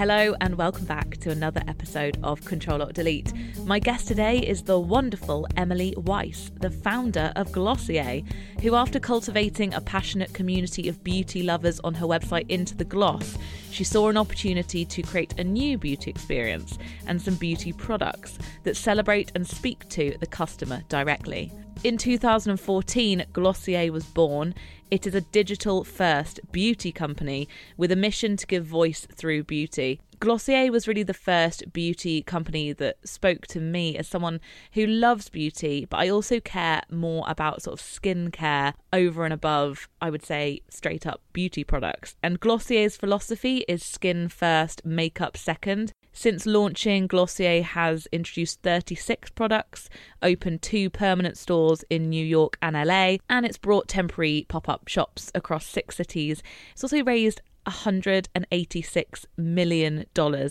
Hello and welcome back to another episode of Control-Alt-Delete. My guest today is the wonderful Emily Weiss, the founder of Glossier, who after cultivating a passionate community of beauty lovers on her website Into the Gloss, she saw an opportunity to create a new beauty experience and some beauty products that celebrate and speak to the customer directly. In 2014, Glossier was born. It is a digital-first beauty company with a mission to give voice through beauty. Glossier was really the first beauty company that spoke to me as someone who loves beauty, but I also care more about sort of skincare over and above, I would say, straight up beauty products. And Glossier's philosophy is skin first, makeup second. Since launching, Glossier has introduced 36 products, opened 2 permanent stores in New York and LA, and it's brought temporary pop-up shops across 6 cities. It's also raised $186 million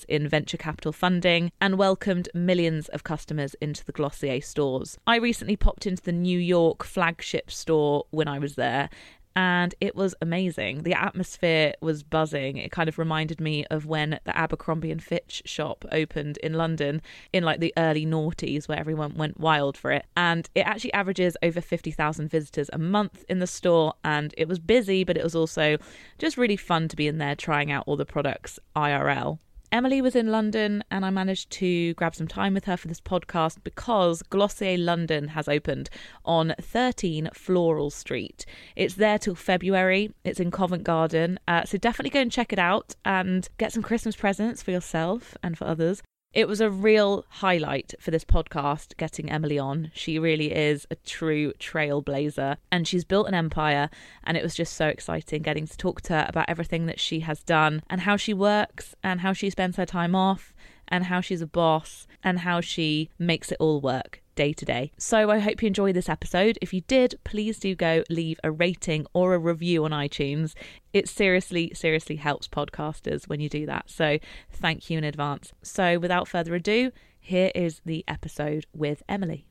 in venture capital funding and welcomed millions of customers into the Glossier stores. I recently popped into the New York flagship store when I was there, and it was amazing. The atmosphere was buzzing. It kind of reminded me of when the Abercrombie & Fitch shop opened in London in like the early noughties, where everyone went wild for it. And it actually averages over 50,000 visitors a month in the store. And it was busy, but it was also just really fun to be in there trying out all the products IRL. Emily was in London and I managed to grab some time with her for this podcast because Glossier London has opened on 13 Floral Street. It's there till February. It's in Covent Garden. So definitely go and check it out and get some Christmas presents for yourself and for others. It was a real highlight for this podcast, getting Emily on. She really is a true trailblazer and she's built an empire, and it was just so exciting getting to talk to her about everything that she has done and how she works and how she spends her time off and how she's a boss and how she makes it all work day to day. So I hope you enjoy this episode. If you did, please do go leave a rating or a review on iTunes. It seriously helps podcasters when you do that. So thank you in advance. So without further ado, here is the episode with Emily.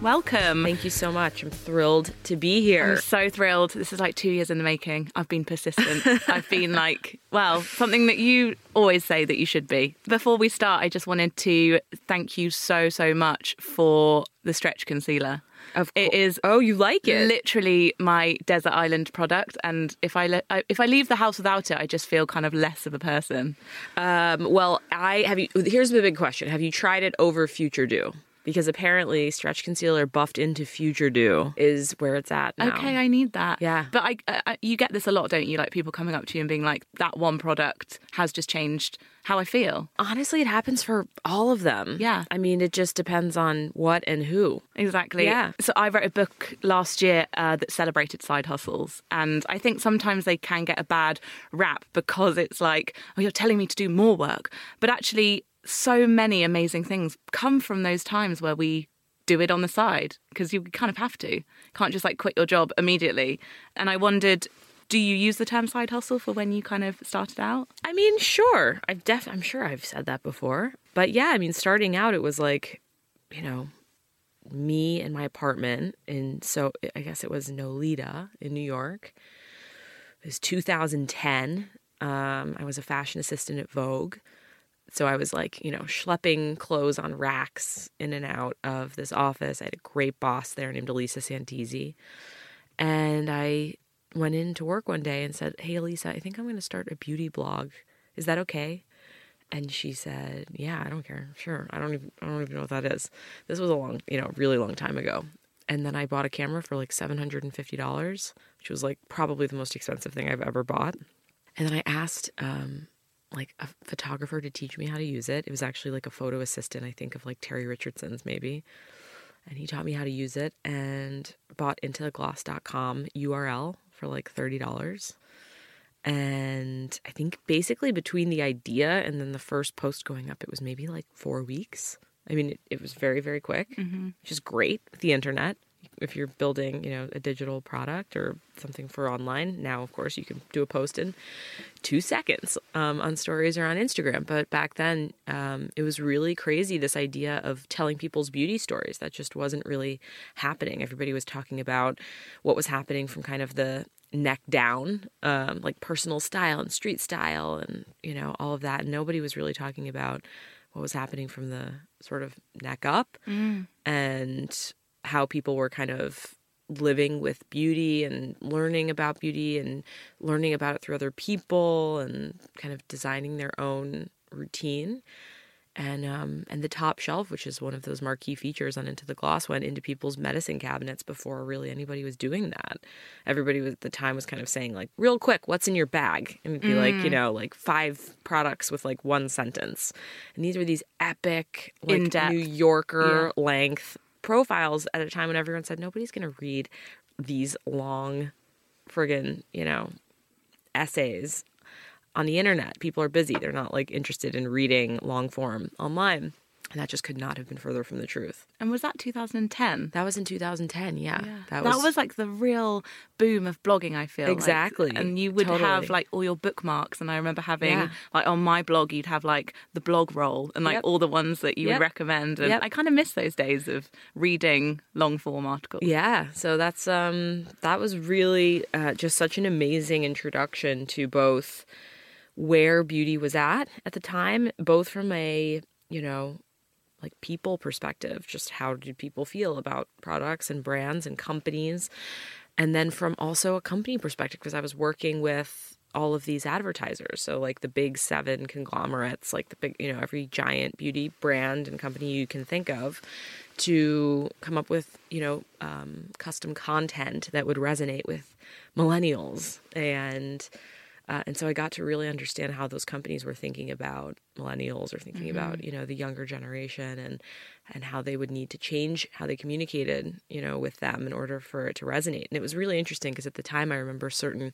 Welcome. Thank you so much. I'm thrilled to be here. I'm so thrilled. This is like 2 years in the making. I've been persistent. I've been like, well, something that you always say that you should be. Before we start, I just wanted to thank you so much for the stretch concealer. Of course. It is. Oh, you like it? Literally my desert island product, and if I leave the house without it, I just feel kind of less of a person. Here's the big question: have you tried it over Future Dew? Because apparently stretch concealer buffed into Future Dew is where it's at now. Okay, I need that. Yeah. But you get this a lot, don't you? Like people coming up to you and being like, that one product has just changed how I feel. Honestly, it happens for all of them. Yeah. I mean, it just depends on what and who. Exactly. Yeah. So I wrote a book last year that celebrated side hustles. And I think sometimes they can get a bad rap because it's like, oh, you're telling me to do more work. But actually, so many amazing things come from those times where we do it on the side, because you kind of have to. You can't just like quit your job immediately. And I wondered, do you use the term side hustle for when you kind of started out? I mean, sure. I'm sure I've said that before. But yeah, I mean, starting out, it was like, you know, me and my apartment. And so I guess it was Nolita in New York. It was 2010. I was a fashion assistant at Vogue. So I was like, you know, schlepping clothes on racks in and out of this office. I had a great boss there named Elisa Santisi. And I went into work one day and said, hey, Elisa, I think I'm going to start a beauty blog. Is that okay? And she said, yeah, I don't care. Sure. I don't even know what that is. This was really long time ago. And then I bought a camera for like $750, which was like probably the most expensive thing I've ever bought. And then I asked, like a photographer to teach me how to use it. It was actually like a photo assistant, I think, of like Terry Richardson's maybe. And he taught me how to use it and bought intothegloss.com URL for like $30. And I think basically between the idea and then the first post going up, it was maybe like 4 weeks. I mean, it was very, very quick, which is great with the internet. if you're building, you know, a digital product or something for online. Now, of course, you can do a post in 2 seconds on stories or on Instagram. But back then, it was really crazy, this idea of telling people's beauty stories. That just wasn't really happening. Everybody was talking about what was happening from kind of the neck down, like personal style and street style and, you know, all of that. And nobody was really talking about what was happening from the sort of neck up and how people were kind of living with beauty and learning about beauty and learning about it through other people and kind of designing their own routine. And the top shelf, which is one of those marquee features on Into the Gloss, went into people's medicine cabinets before really anybody was doing that. Everybody was, at the time was kind of saying, like, real quick, what's in your bag? And it'd be like, you know, like 5 products with like 1 sentence. And these were these epic, like in-depth, New Yorker length profiles at a time when everyone said, nobody's going to read these long friggin', you know, essays on the internet. People are busy. They're not like interested in reading long form online. And that just could not have been further from the truth. And was that 2010? That was in 2010, yeah. That was like the real boom of blogging, I feel. Exactly. Like. And you would have like all your bookmarks. And I remember having like on my blog, you'd have like the blog roll and like all the ones that you would recommend. And I kind of miss those days of reading long form articles. Yeah. So that's that was really just such an amazing introduction to both where beauty was at the time, both from a, you know, like people perspective, just how did people feel about products and brands and companies, and then from also a company perspective, because I was working with all of these advertisers. So like the big 7 conglomerates, like the big, you know, every giant beauty brand and company you can think of, to come up with, you know, custom content that would resonate with millennials. And so I got to really understand how those companies were thinking about millennials or thinking about, you know, the younger generation and how they would need to change how they communicated, you know, with them in order for it to resonate. And it was really interesting because at the time I remember certain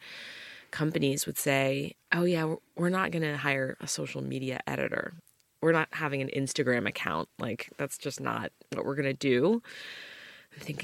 companies would say, oh, yeah, we're not going to hire a social media editor. We're not having an Instagram account. Like, that's just not what we're going to do.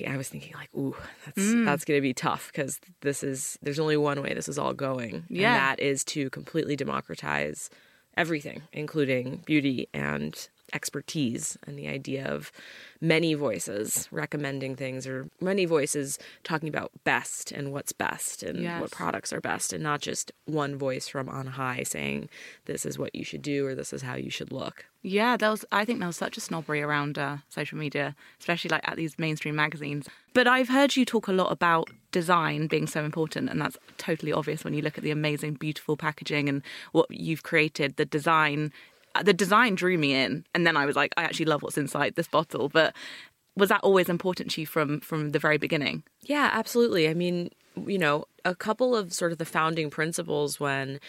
I was thinking like, ooh, that's going to be tough because there's only one way this is all going. Yeah. And that is to completely democratize everything, including beauty and expertise and the idea of many voices recommending things or many voices talking about best and what's best and what products are best and not just one voice from on high saying this is what you should do or this is how you should look. Yeah, I think there was such a snobbery around social media, especially like at these mainstream magazines. But I've heard you talk a lot about design being so important, and that's totally obvious when you look at the amazing, beautiful packaging and what you've created. The design drew me in, and then I was like, I actually love what's inside this bottle. But was that always important to you from the very beginning? Yeah, absolutely. I mean, you know, a couple of sort of the founding principles when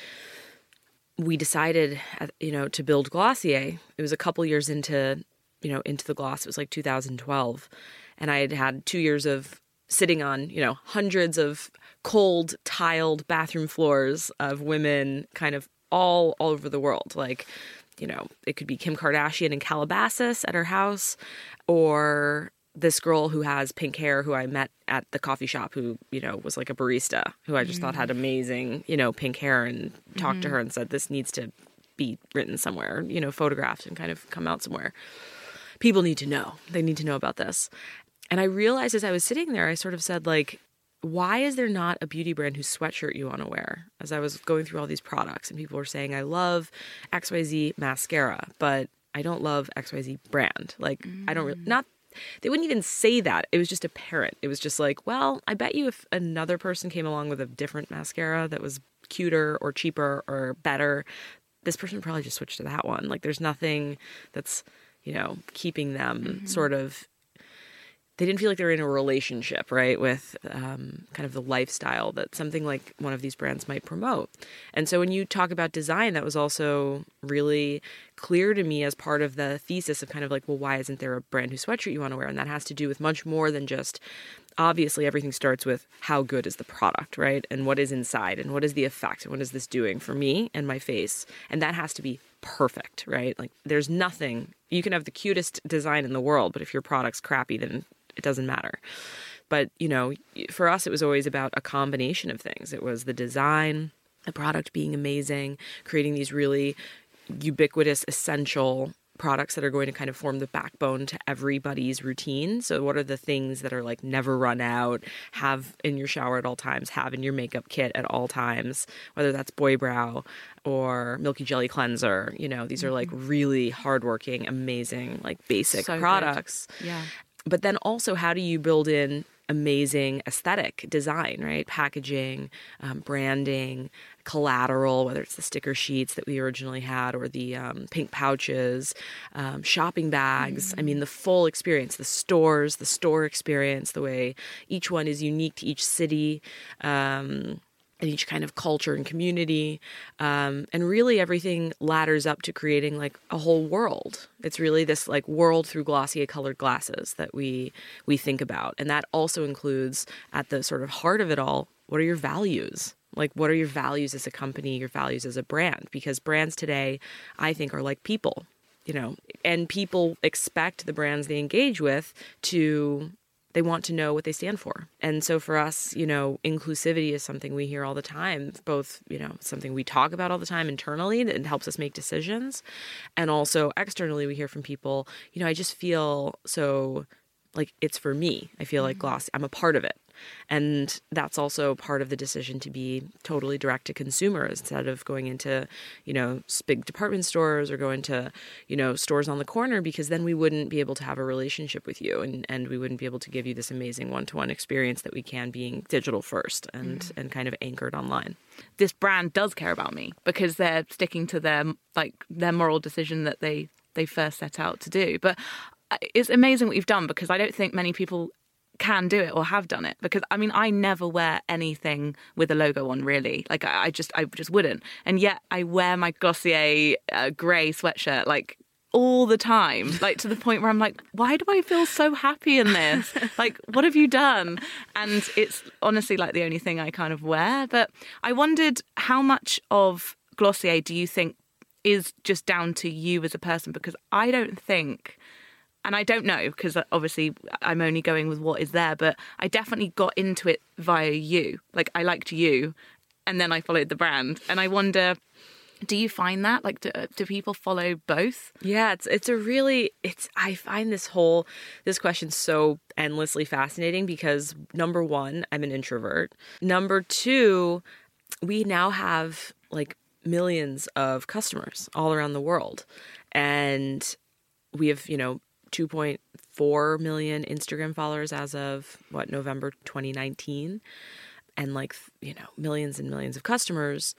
we decided, you know, to build Glossier, it was a couple years into, you know, Into the Gloss. It was like 2012. And I had 2 years of sitting on, you know, hundreds of cold, tiled bathroom floors of women kind of all over the world. Like, you know, it could be Kim Kardashian in Calabasas at her house, or this girl who has pink hair who I met at the coffee shop who, you know, was like a barista who I just thought had amazing, you know, pink hair, and talked to her and said, this needs to be written somewhere, you know, photographed and kind of come out somewhere. People need to know. They need to know about this. And I realized as I was sitting there, I sort of said, like, why is there not a beauty brand whose sweatshirt you want to wear? As I was going through all these products and people were saying, I love XYZ mascara, but I don't love XYZ brand. Like, I don't really, not, they wouldn't even say that. It was just apparent. It was just like, well, I bet you if another person came along with a different mascara that was cuter or cheaper or better, this person would probably just switch to that one. Like, there's nothing that's, you know, keeping them sort of, they didn't feel like they were in a relationship, right, with kind of the lifestyle that something like one of these brands might promote. And so when you talk about design, that was also really clear to me as part of the thesis of kind of like, well, why isn't there a brand whose sweatshirt you want to wear? And that has to do with much more than just obviously everything starts with how good is the product, right? And what is inside and what is the effect and what is this doing for me and my face? And that has to be perfect, right? Like there's nothing, you can have the cutest design in the world, but if your product's crappy, then it doesn't matter. But, you know, for us, it was always about a combination of things. It was the design, the product being amazing, creating these really ubiquitous, essential products that are going to kind of form the backbone to everybody's routine. So what are the things that are like never run out, have in your shower at all times, have in your makeup kit at all times, whether that's Boy Brow or Milky Jelly Cleanser. You know, these are like really hardworking, amazing, like basic products. Good. Yeah. But then also, how do you build in amazing aesthetic design, right? Packaging, branding, collateral, whether it's the sticker sheets that we originally had or the pink pouches, shopping bags. I mean, the full experience, the stores, the store experience, the way each one is unique to each city, and each kind of culture and community. And really everything ladders up to creating like a whole world. It's really this like world through Glossier colored glasses that we think about. And that also includes at the sort of heart of it all, what are your values? Like, what are your values as a company, your values as a brand? Because brands today, I think, are like people, you know, and people expect the brands they engage with to... They want to know what they stand for. And so for us, you know, inclusivity is something we hear all the time, both, you know, something we talk about all the time internally and helps us make decisions. And also externally, we hear from people, you know, I just feel so like it's for me. I feel like Glossier, I'm a part of it. And that's also part of the decision to be totally direct to consumer instead of going into, you know, big department stores or going to, you know, stores on the corner, because then we wouldn't be able to have a relationship with you and we wouldn't be able to give you this amazing one-to-one experience that we can being digital first and kind of anchored online. This brand does care about me because they're sticking to their moral decision that they first set out to do. But it's amazing what you've done, because I don't think many people can do it or have done it, because I mean I never wear anything with a logo on, really. Like I just wouldn't, and yet I wear my Glossier grey sweatshirt like all the time, like to the point where I'm like, why do I feel so happy in this? Like, what have you done? And it's honestly like the only thing I kind of wear. But I wondered, how much of Glossier do you think is just down to you as a person? Because I don't think, and I don't know, because obviously I'm only going with what is there, but I definitely got into it via you. Like, I liked you, and then I followed the brand. And I wonder, do you find that? Like, do people follow both? Yeah, it's I find this question so endlessly fascinating, because number one, I'm an introvert. Number two, we now have like millions of customers all around the world. And we have, you know, 2.4 million Instagram followers as of November 2019, and like, you know, millions and millions of customers.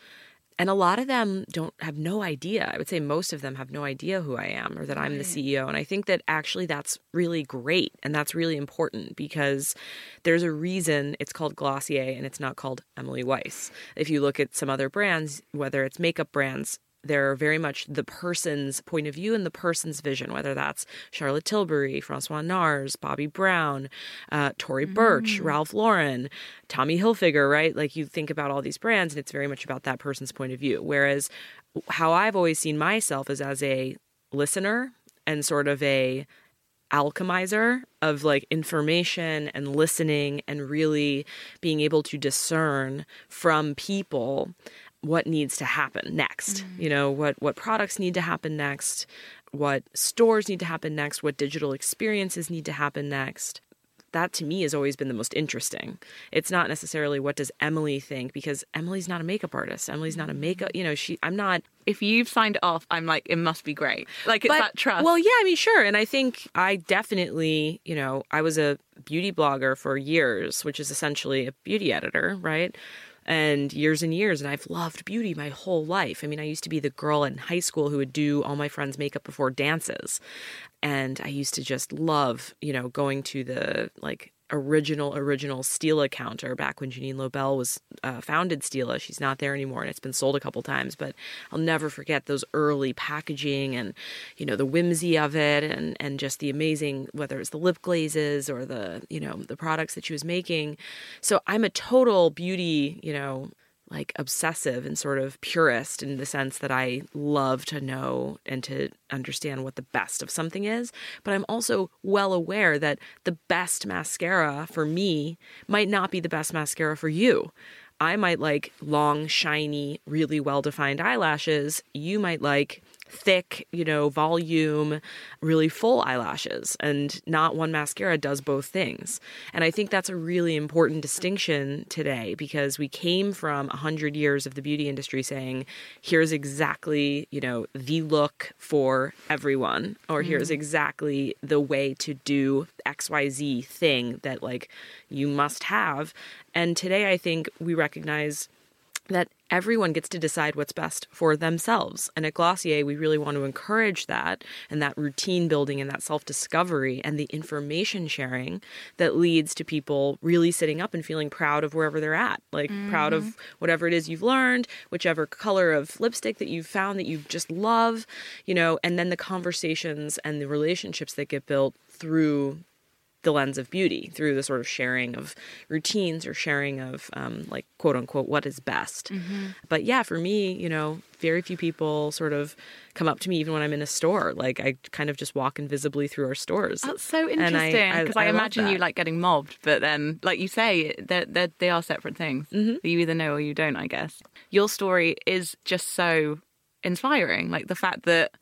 And a lot of them have no idea. I would say most of them have no idea who I am or that I'm the CEO. And I think that actually that's really great. And that's really important, because there's a reason it's called Glossier and it's not called Emily Weiss. If you look at some other brands, whether it's makeup brands, they're very much the person's point of view and the person's vision, whether that's Charlotte Tilbury, Francois Nars, Bobby Brown, Tory Burch, Ralph Lauren, Tommy Hilfiger, right? Like, you think about all these brands and it's very much about that person's point of view. Whereas how I've always seen myself is as a listener and sort of a alchemizer of like information and listening and really being able to discern from people what needs to happen next, you know, what products need to happen next, what stores need to happen next, what digital experiences need to happen next. That to me has always been the most interesting. It's not necessarily what does Emily think, because Emily's not a makeup artist. Emily's not a makeup, you know, I'm not. If you've signed off, I'm like, it must be great. Like, it's that trust. Well, yeah, I mean, sure. And I think I definitely, you know, I was a beauty blogger for years, which is essentially a beauty editor, right? And years, and I've loved beauty my whole life. I mean, I used to be the girl in high school who would do all my friends' makeup before dances. And I used to just love, you know, going to the like original Stila counter back when Janine Lobel was founded Stila. She's not there anymore, and it's been sold a couple times, but I'll never forget those early packaging and, you know, the whimsy of it and just the amazing, whether it's the lip glazes or the, you know, the products that she was making. So I'm a total beauty, you know, like obsessive and sort of purist in the sense that I love to know and to understand what the best of something is. But I'm also well aware that the best mascara for me might not be the best mascara for you. I might like long, shiny, really well-defined eyelashes. You might like thick, you know, volume, really full eyelashes, and not one mascara does both things. And I think that's a really important distinction today, because we came from 100 years of the beauty industry saying, here's exactly, you know, the look for everyone, or here's exactly the way to do XYZ thing that like you must have. And today I think we recognize that everyone gets to decide what's best for themselves. And at Glossier, we really want to encourage that, and that routine building and that self-discovery and the information sharing that leads to people really sitting up and feeling proud of wherever they're at, like proud of whatever it is you've learned, whichever color of lipstick that you've found that you just love, you know, and then the conversations and the relationships that get built through the lens of beauty, through the sort of sharing of routines or sharing of like quote unquote what is best. But yeah, for me, you know, very few people sort of come up to me even when I'm in a store. Like I kind of just walk invisibly through our stores. That's so interesting, because I imagine you like getting mobbed, but then like you say, they are separate things. You either know or you don't, I guess. Your story is just so inspiring, like the fact that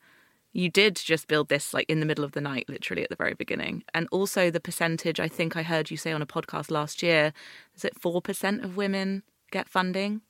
you did just build this like in the middle of the night, literally at the very beginning. And also the percentage, I think I heard you say on a podcast last year, is it 4% of women get funding?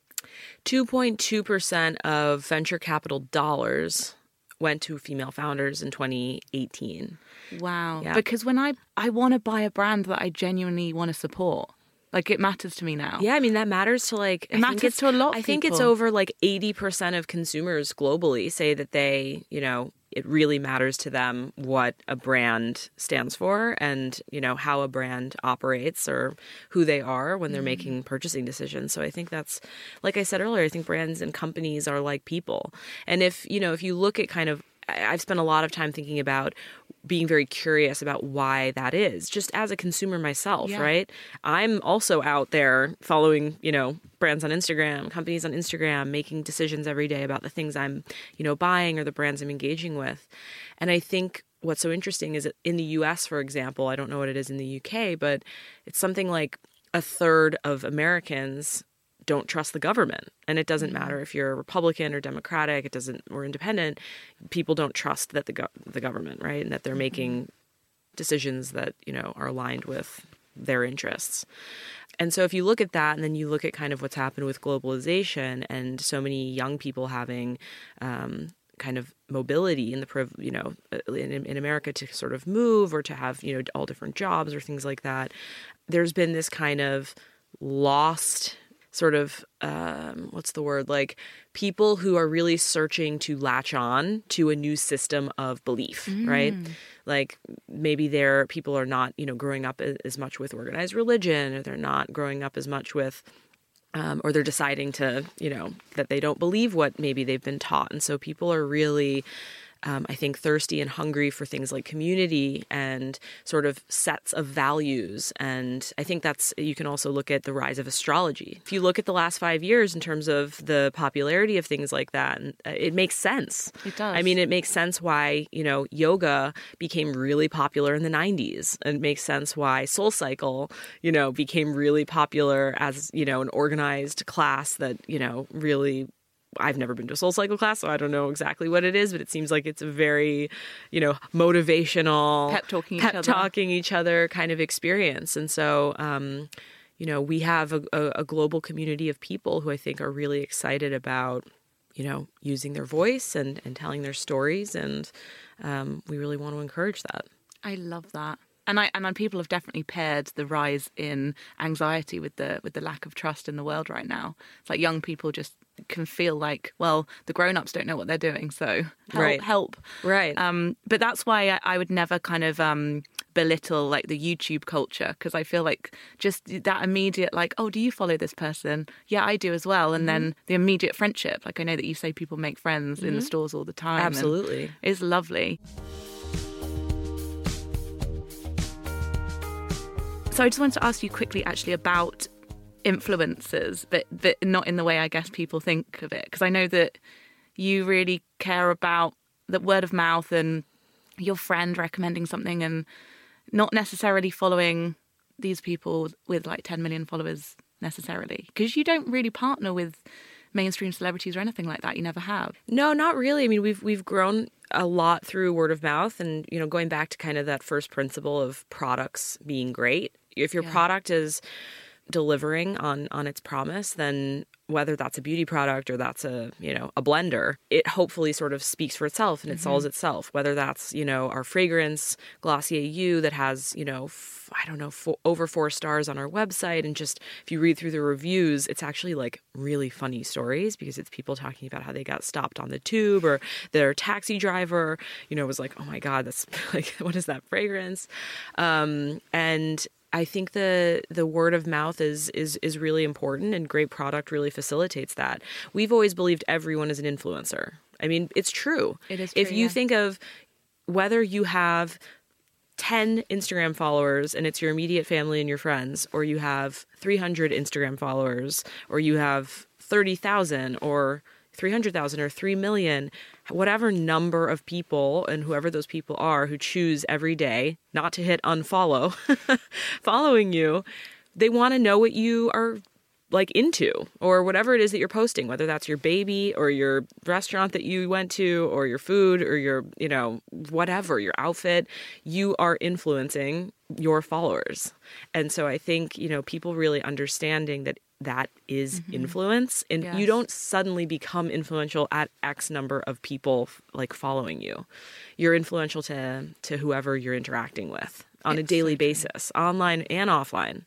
2.2% of venture capital dollars went to female founders in 2018. Wow. Yeah. Because when I want to buy a brand that I genuinely want to support. Like, it matters to me now. Yeah, I mean, that matters to, like... It matters to a lot of people. I think it's over, like, 80% of consumers globally say that they, you know, it really matters to them what a brand stands for and, you know, how a brand operates or who they are when they're making purchasing decisions. So I think that's, like I said earlier, I think brands and companies are like people. And if, you know, if you look at kind of... I've spent a lot of time thinking about being very curious about why that is, just as a consumer myself, right? I'm also out there following, you know, brands on Instagram, companies on Instagram, making decisions every day about the things I'm, you know, buying or the brands I'm engaging with. And I think what's so interesting is that in the US, for example, I don't know what it is in the UK, but it's something like a third of Americans don't trust the government. And it doesn't matter if you're Republican or Democratic, it doesn't, or independent, people don't trust that the government, right? And that they're making decisions that, you know, are aligned with their interests. And so if you look at that, and then you look at kind of what's happened with globalization and so many young people having kind of mobility in the, you know, in America to sort of move or to have, you know, all different jobs or things like that, there's been this kind of lost sort of, what's the word, like people who are really searching to latch on to a new system of belief, right? Like maybe people are not, you know, growing up as much with organized religion, or they're not growing up as much with, or they're deciding to, you know, that they don't believe what maybe they've been taught. And so people are really... I think thirsty and hungry for things like community and sort of sets of values. And I think that's, you can also look at the rise of astrology. If you look at the last 5 years in terms of the popularity of things like that, it makes sense. It does. I mean, it makes sense why, you know, yoga became really popular in the 90s. It makes sense why SoulCycle, you know, became really popular as, you know, an organized class that, you know, really... I've never been to a SoulCycle class, so I don't know exactly what it is, but it seems like it's a very, you know, motivational, pep talking each other kind of experience. And so, you know, we have a global community of people who I think are really excited about, you know, using their voice and telling their stories. And we really want to encourage that. I love that. And people have definitely paired the rise in anxiety with the lack of trust in the world right now. It's like young people just can feel like, well, the grown-ups don't know what they're doing, so help. Right. But that's why I would never kind of belittle like the YouTube culture, because I feel like just that immediate like, oh, do you follow this person? Yeah, I do as well. And then the immediate friendship. Like I know that you say people make friends in the stores all the time. Absolutely. It's lovely. So I just wanted to ask you quickly actually about influencers, but not in the way I guess people think of it, because I know that you really care about the word of mouth and your friend recommending something and not necessarily following these people with like 10 million followers necessarily, because you don't really partner with mainstream celebrities or anything like that. You never have. No, not really. I mean, we've grown a lot through word of mouth and, you know, going back to kind of that first principle of products being great. If your product is delivering on its promise, then whether that's a beauty product or that's a, you know, a blender, it hopefully sort of speaks for itself and it sells itself. Whether that's, you know, our fragrance, Glossier U, that has, you know, over 4 stars on our website. And just if you read through the reviews, it's actually like really funny stories, because it's people talking about how they got stopped on the tube, or their taxi driver, you know, was like, oh my God, that's like, what is that fragrance? And I think the word of mouth is really important, and great product really facilitates that. We've always believed everyone is an influencer. I mean, it's true. It is true. If you think of whether you have 10 Instagram followers and it's your immediate family and your friends, or you have 300 Instagram followers, or you have 30,000 or 300,000 or 3 million, whatever number of people and whoever those people are who choose every day not to hit unfollow following you, they want to know what you are like into, or whatever it is that you're posting, whether that's your baby or your restaurant that you went to or your food or your, you know, whatever, your outfit. You are influencing your followers. And so I think, you know, people really understanding that is influence, and you don't suddenly become influential at X number of people like following you. You're influential to whoever you're interacting with on a daily basis, online and offline.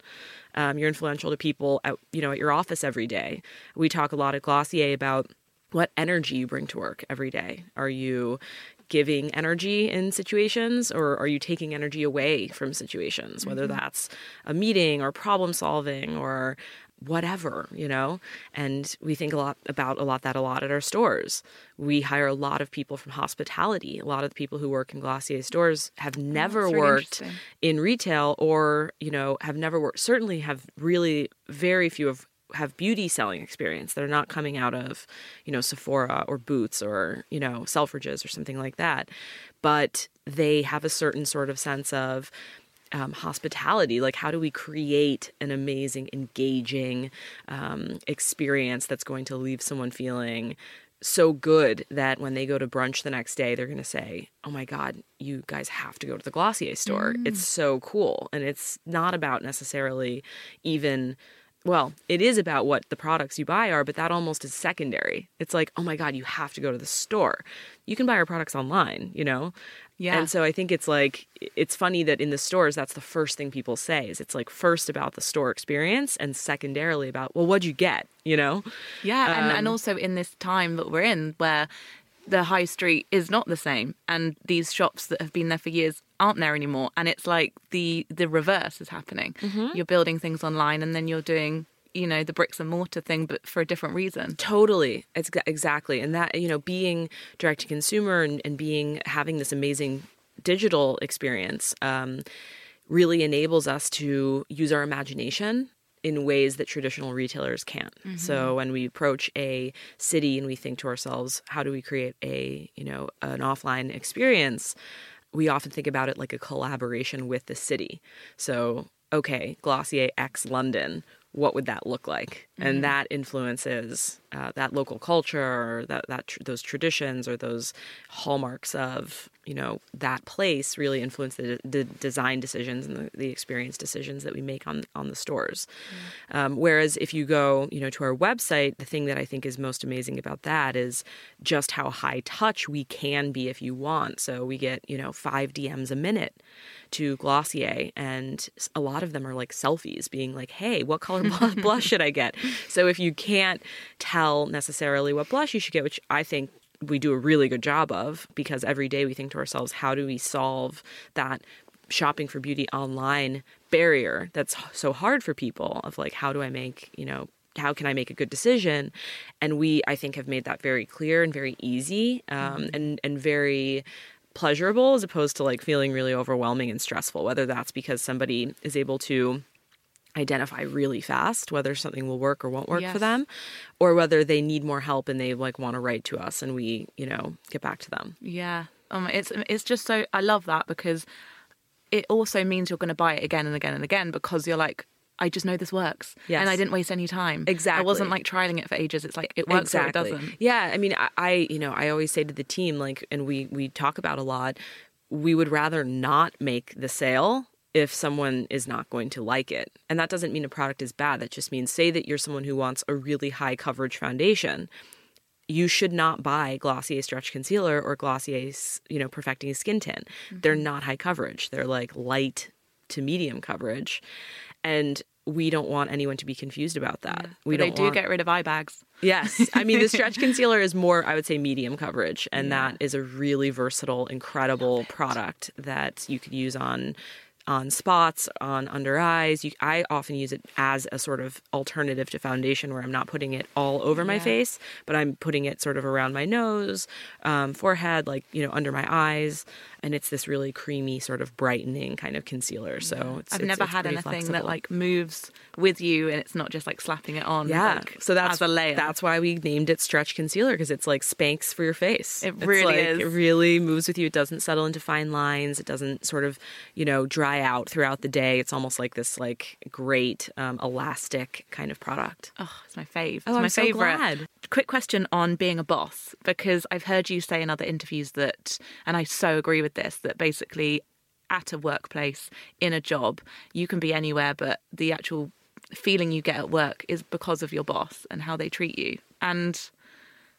You're influential to people at your office every day. We talk a lot at Glossier about what energy you bring to work every day. Are you giving energy in situations, or are you taking energy away from situations, whether that's a meeting or problem solving or whatever, you know? And we think a lot about that at our stores. We hire a lot of people from hospitality. A lot of the people who work in Glossier stores have never worked in retail, or, you know, have never worked, certainly have really very few have beauty selling experience. They're not coming out of, you know, Sephora or Boots or, you know, Selfridges or something like that. But they have a certain sort of sense of hospitality, like how do we create an amazing, engaging experience that's going to leave someone feeling so good that when they go to brunch the next day, they're going to say, oh my God, you guys have to go to the Glossier store. It's so cool. And it's not about necessarily even... Well, it is about what the products you buy are, but that almost is secondary. It's like, oh my God, you have to go to the store. You can buy our products online, you know? Yeah. And so I think it's like, it's funny that in the stores, that's the first thing people say is it's like first about the store experience and secondarily about, well, what'd you get, you know? Yeah. And also in this time that we're in where the high street is not the same and these shops that have been there for years aren't there anymore, and it's like the reverse is happening. You're building things online and then you're doing, you know, the bricks and mortar thing, but for a different reason. Totally. It's exactly. And that, you know, being direct to consumer and having this amazing digital experience really enables us to use our imagination in ways that traditional retailers can't. So when we approach a city and we think to ourselves, how do we create a, you know, an offline experience? We often think about it like a collaboration with the city. So, okay, Glossier X London. what would that look like? Mm-hmm. And that influences that local culture, or those traditions, or those hallmarks of, you know, that place really influence the design decisions and the experience decisions that we make on the stores. Mm-hmm. Whereas if you go, you know, to our website, the thing that I think is most amazing about that is just how high touch we can be if you want. So we get, you know, 5 DMs a minute to Glossier, and a lot of them are like selfies being like, hey, what color blush should I get? So if you can't tell necessarily what blush you should get, which I think we do a really good job of, because every day we think to ourselves, how do we solve that shopping for beauty online barrier that's so hard for people of like, how do I make, you know, how can I make a good decision? And we, I think, have made that very clear and very easy and very pleasurable, as opposed to like feeling really overwhelming and stressful, whether that's because somebody is able to identify really fast whether something will work or won't work for them, or whether they need more help and they like want to write to us and we, you know, get back to them. Yeah. It's just so, I love that, because it also means you're going to buy it again and again and again, because you're like, I just know this works. Yes. And I didn't waste any time. Exactly. I wasn't like trialing it for ages. It's like, it works or it doesn't. Yeah. I mean, I always say to the team, like, and we talk about a lot, we would rather not make the sale if someone is not going to like it. And that doesn't mean a product is bad. That just means, say that you're someone who wants a really high coverage foundation. You should not buy Glossier Stretch Concealer or Glossier, you know, Perfecting Skin Tint. Mm-hmm. They're not high coverage. They're like light to medium coverage. And we don't want anyone to be confused about that. Yeah. They get rid of eye bags. Yes. I mean, the stretch concealer is more, I would say, medium coverage. And that is a really versatile, incredible product that you could use on spots, on under eyes. I often use it as a sort of alternative to foundation, where I'm not putting it all over my face, but I'm putting it sort of around my nose, forehead, like, you know, under my eyes. And it's this really creamy sort of brightening kind of concealer. So it's, I've never had anything flexible that like moves with you, and it's not just like slapping it on. Yeah. Like, so that's as a layer. That's why we named it Stretch Concealer, because it's like Spanx for your face. It really is. It really moves with you. It doesn't settle into fine lines. It doesn't sort of, you know, dry out throughout the day. It's almost like this like great elastic kind of product. Oh, it's my fave. It's my favorite. So glad. Quick question on being a boss, because I've heard you say in other interviews that, and I so agree with this, that basically at a workplace, in a job, you can be anywhere, but the actual feeling you get at work is because of your boss and how they treat you. And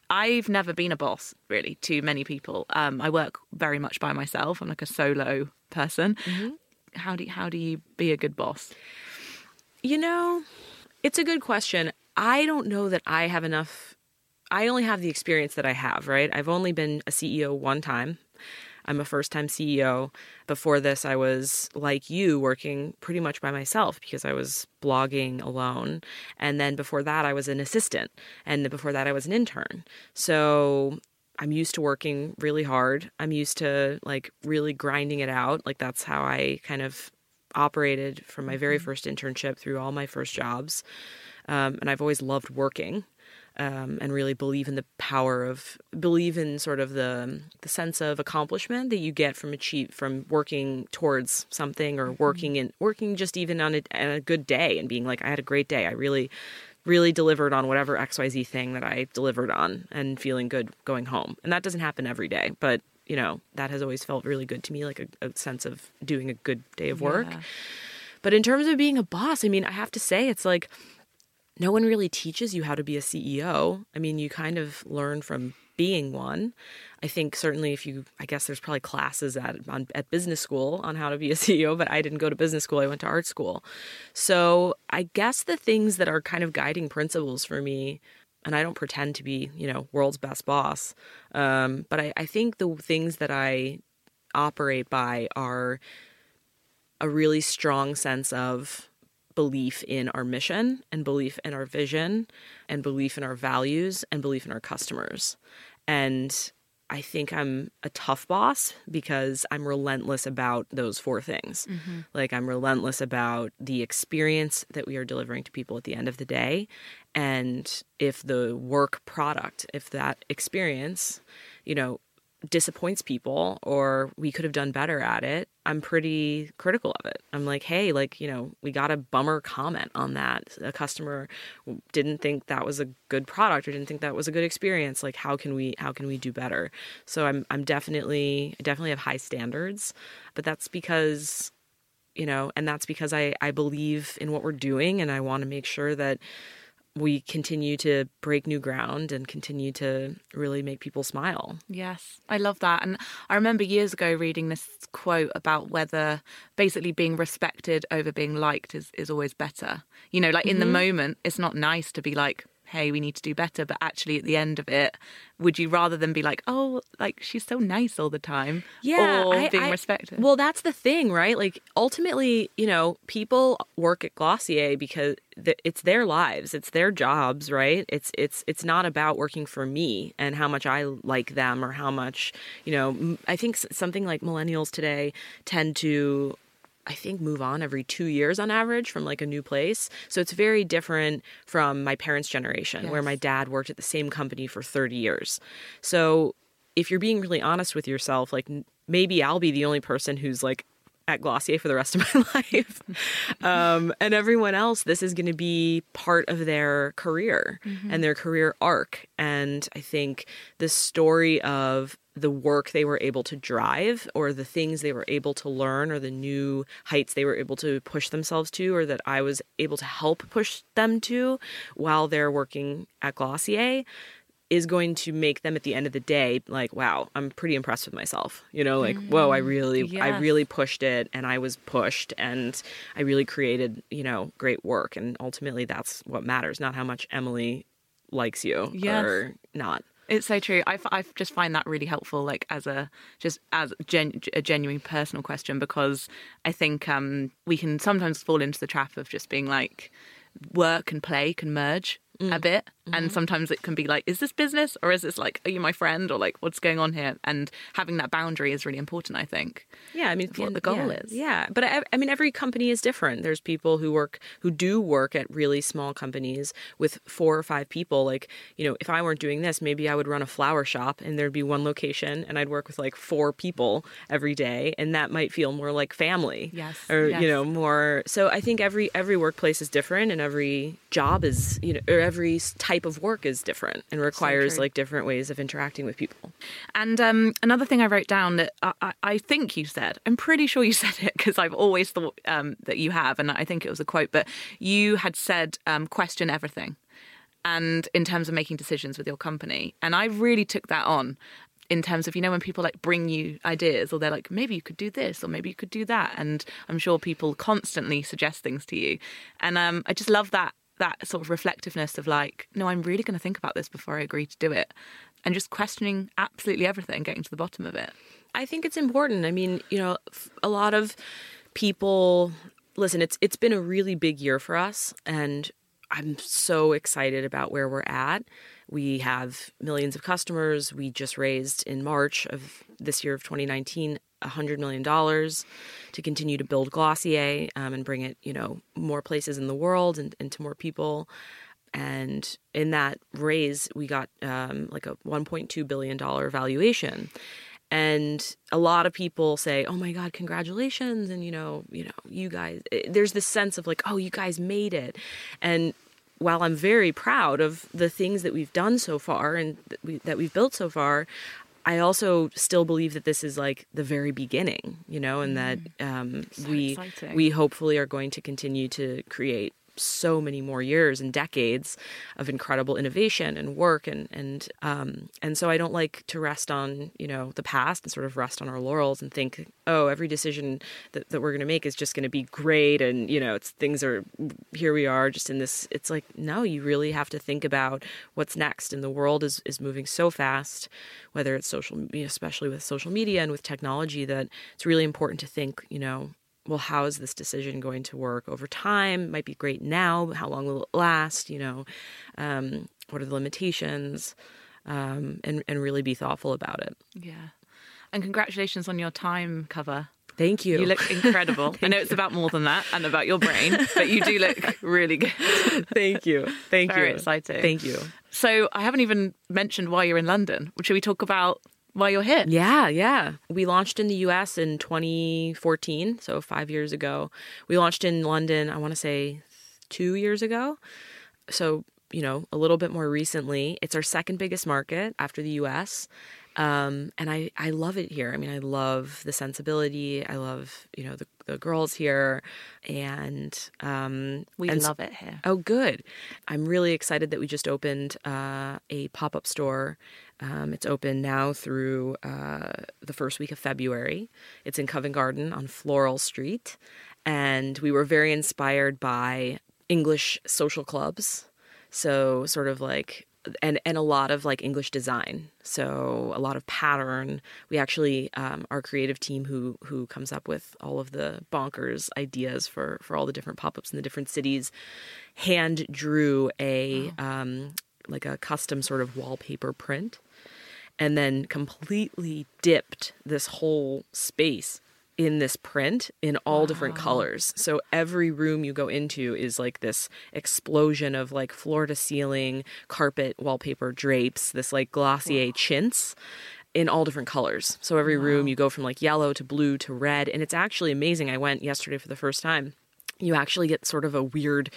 I've never been a boss, really, to many people. I work very much by myself. I'm like a solo person. Mm-hmm. How do you be a good boss? You know, it's a good question. I don't know that I have enough. I only have the experience that I have, right? I've only been a CEO one time. I'm a first-time CEO. Before this, I was, like you, working pretty much by myself because I was blogging alone. And then before that, I was an assistant. And before that, I was an intern. So I'm used to working really hard. I'm used to, like, really grinding it out. Like, that's how I kind of operated from my very first internship through all my first jobs. And I've always loved working. And really believe in the power of, believe in sort of the sense of accomplishment that you get from working towards something, or working just even on a good day and being like, I had a great day. I really, really delivered on whatever XYZ thing that I delivered on, and feeling good going home. And that doesn't happen every day, but, you know, that has always felt really good to me, like a sense of doing a good day of work. Yeah. But in terms of being a boss, I mean, I have to say it's like, no one really teaches you how to be a CEO. I mean, you kind of learn from being one. I think certainly I guess there's probably classes at business school on how to be a CEO, but I didn't go to business school. I went to art school. So I guess the things that are kind of guiding principles for me, and I don't pretend to be, you know, world's best boss, but I think the things that I operate by are a really strong sense of belief in our mission, and belief in our vision, and belief in our values, and belief in our customers. And I think I'm a tough boss because I'm relentless about those four things. Mm-hmm. Like, I'm relentless about the experience that we are delivering to people at the end of the day. And if the work product, if that experience, you know, disappoints people or we could have done better at it, I'm pretty critical of it. I'm like, hey, like, you know, we got a bummer comment on that. A customer didn't think that was a good product or didn't think that was a good experience. Like, how can we do better? So I definitely have high standards, but that's because, you know, and that's because I believe in what we're doing and I want to make sure that we continue to break new ground and continue to really make people smile. Yes, I love that. And I remember years ago reading this quote about whether basically being respected over being liked is always better. You know, like in the moment, it's not nice to be like, hey, we need to do better. But actually at the end of it, would you rather than be like, oh, like she's so nice all the time? Yeah, or being respected? Well, that's the thing, right? Like ultimately, you know, people work at Glossier because it's their lives, it's their jobs, right? It's not about working for me and how much I like them or how much, you know, I think something like millennials today tend to, I think, move on every 2 years on average from like a new place. So it's very different from my parents' generation, yes, where my dad worked at the same company for 30 years. So if you're being really honest with yourself, like maybe I'll be the only person who's like at Glossier for the rest of my life. And everyone else, this is going to be part of their career and their career arc. And I think this story of the work they were able to drive or the things they were able to learn or the new heights they were able to push themselves to or that I was able to help push them to while they're working at Glossier is going to make them at the end of the day like, wow, I'm pretty impressed with myself. You know, like, whoa, I really pushed it and I was pushed and I really created, you know, great work. And ultimately that's what matters, not how much Emily likes you or not. It's so true. I just find that really helpful, like as a genuine personal question, because I think we can sometimes fall into the trap of just being like, work and play can merge a bit, and sometimes it can be like, is this business or is this like, are you my friend, or like, what's going on here? And having that boundary is really important, I think. Yeah, I mean, what the goal is. Yeah, but I mean, every company is different. There's people who do work at really small companies with 4 or 5 people. Like, you know, if I weren't doing this, maybe I would run a flower shop and there'd be one location, and I'd work with like 4 people every day, and that might feel more like family. Yes, or you know, more. So I think every workplace is different, and every job is, you know, or every type of work is different and requires like different ways of interacting with people. And another thing I wrote down that I think you said, I'm pretty sure you said it because I've always thought that you have, and I think it was a quote, but you had said question everything, and in terms of making decisions with your company. And I really took that on in terms of, you know, when people like bring you ideas or they're like, maybe you could do this or maybe you could do that. And I'm sure people constantly suggest things to you. And I just love that sort of reflectiveness of like, no, I'm really going to think about this before I agree to do it. And just questioning absolutely everything, getting to the bottom of it. I think it's important. I mean, you know, a lot of people, listen, it's been a really big year for us. And I'm so excited about where we're at. We have millions of customers. We just raised in March of this year of 2019 $100 million to continue to build Glossier and bring it, you know, more places in the world and to more people. And in that raise, we got like a $1.2 billion valuation. And a lot of people say, oh my God, congratulations. And, you know, you guys, there's this sense of like, oh, you guys made it. And while I'm very proud of the things that we've done so far and that we've built so far, I also still believe that this is like the very beginning, you know, and that we hopefully are going to continue to create so many more years and decades of incredible innovation and work, and so I don't like to rest on, you know, the past and sort of rest on our laurels and think, oh, every decision that we're going to make is just going to be great, and you know, here we are just in this. It's like, no, you really have to think about what's next, and the world is moving so fast. Whether it's especially with social media and with technology, that it's really important to think, you know, well, how is this decision going to work over time? It might be great now, but how long will it last? You know, what are the limitations? And really be thoughtful about it. Yeah. And congratulations on your Time cover. Thank you. You look incredible. I know it's about more than that and about your brain, but you do look really good. Thank you. Thank you. Very exciting. Thank you. So I haven't even mentioned why you're in London. Should we talk about while you're hit. Yeah, yeah. We launched in the US in 2014, so 5 years ago. We launched in London, I want to say 2 years ago. So, you know, a little bit more recently. It's our second biggest market after the US. And I love it here. I mean, I love the sensibility. I love, you know, the girls here. And we love it here. Oh, good. I'm really excited that we just opened a pop-up store. It's open now through the first week of February. It's in Covent Garden on Floral Street. And we were very inspired by English social clubs. So sort of like... And a lot of like English design, so a lot of pattern. We actually, our creative team who comes up with all of the bonkers ideas for all the different pop-ups in the different cities, hand drew a like a custom sort of wallpaper print, and then completely dipped this whole space in this print in all different colors. So every room you go into is like this explosion of like floor to ceiling, carpet, wallpaper, drapes, this like Glossier chintz in all different colors. So every room you go from like yellow to blue to red. And it's actually amazing. I went yesterday for the first time. You actually get sort of a weird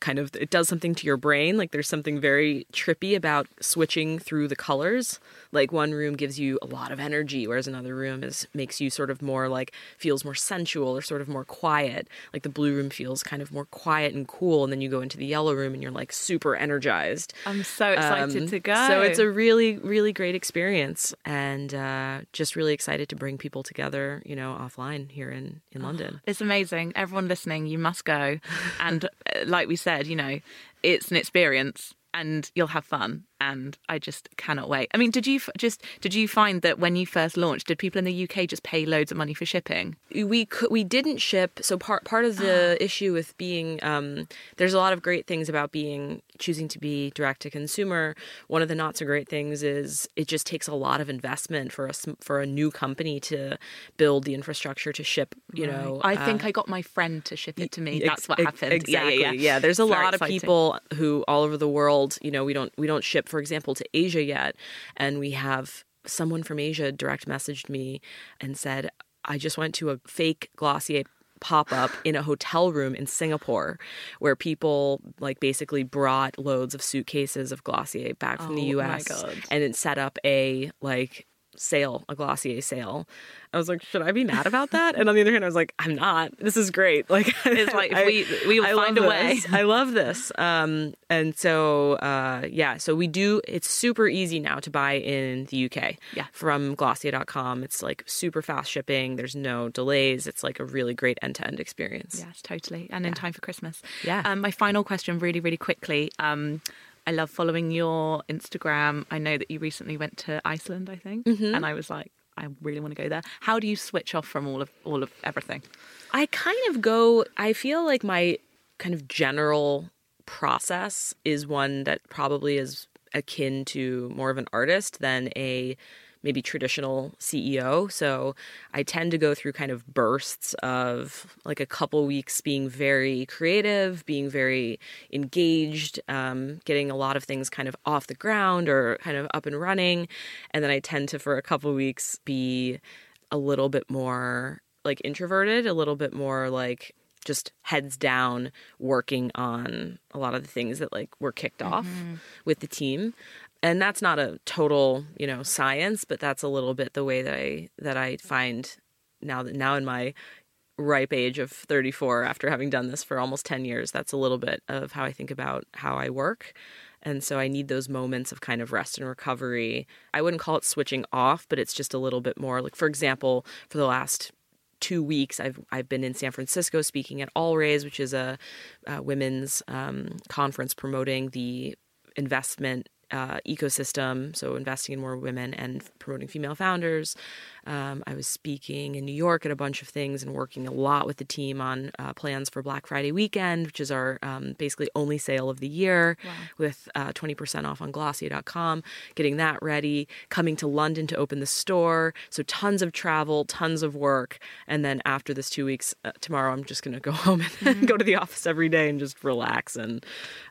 kind of, it does something to your brain. Like there's something very trippy about switching through the colors. Like one room gives you a lot of energy, whereas another room makes you sort of more like, feels more sensual or sort of more quiet. Like the blue room feels kind of more quiet and cool. And then you go into the yellow room and you're like super energized. I'm so excited to go. So it's a really, really great experience. And just really excited to bring people together, you know, offline here in London. It's amazing. Everyone listening, you must go. And like we said, you know, it's an experience and you'll have fun. And I just cannot wait. I mean, did you find that when you first launched, did people in the UK just pay loads of money for shipping? We didn't ship. So part of the issue with being there's a lot of great things about choosing to be direct to consumer. One of the not so great things is it just takes a lot of investment for a new company to build the infrastructure to ship. You know, I think I got my friend to ship it to me. That's what happened. Exactly. Yeah. There's a lot of people who all over the world. You know, we don't ship, for example, to Asia yet. And we have someone from Asia direct messaged me and said, I just went to a fake Glossier pop-up in a hotel room in Singapore where people like basically brought loads of suitcases of Glossier back from the US and it set up a like sale, a Glossier sale. I was like, should I be mad about that? And on the other hand, I was like, I'm not. This is great. Like, it's like we will find a way. I love this. And so, yeah. So we do. It's super easy now to buy in the UK. Yeah. From Glossier.com, it's like super fast shipping. There's no delays. It's like a really great end-to-end experience. Yes, totally. And in time for Christmas. Yeah. My final question, really, really quickly. I love following your Instagram. I know that you recently went to Iceland, I think. Mm-hmm. And I was like, I really want to go there. How do you switch off from all of everything? I kind of go, I feel like my kind of general process is one that probably is akin to more of an artist than a maybe traditional CEO. So I tend to go through kind of bursts of like a couple weeks being very creative, being very engaged, getting a lot of things kind of off the ground or kind of up and running. And then I tend to, for a couple weeks, be a little bit more like introverted, a little bit more like just heads down working on a lot of the things that like were kicked off with the team. And that's not a total, you know, science, but that's a little bit the way that I find now in my ripe age of 34, after having done this for almost 10 years, that's a little bit of how I think about how I work. And so I need those moments of kind of rest and recovery. I wouldn't call it switching off, but it's just a little bit more like, for example, for the last 2 weeks, I've been in San Francisco speaking at All Raise, which is a women's conference promoting the investment ecosystem, so investing in more women and promoting female founders. I was speaking in New York at a bunch of things and working a lot with the team on plans for Black Friday weekend, which is our basically only sale of the year, with 20% off on Glossier.com, getting that ready, coming to London to open the store. So tons of travel, tons of work. And then after this 2 weeks, tomorrow I'm just going to go home and go to the office every day and just relax and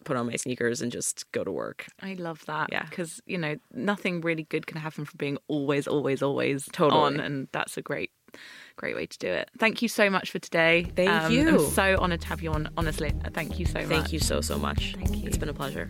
put on my sneakers and just go to work. I love that, because, you know, nothing really good can happen from being always totally on, and that's a great way to do it. Thank you so much for today. Thank you. I'm so honoured to have you on, honestly. Thank you so much. Thank you so much. Thank you. It's been a pleasure.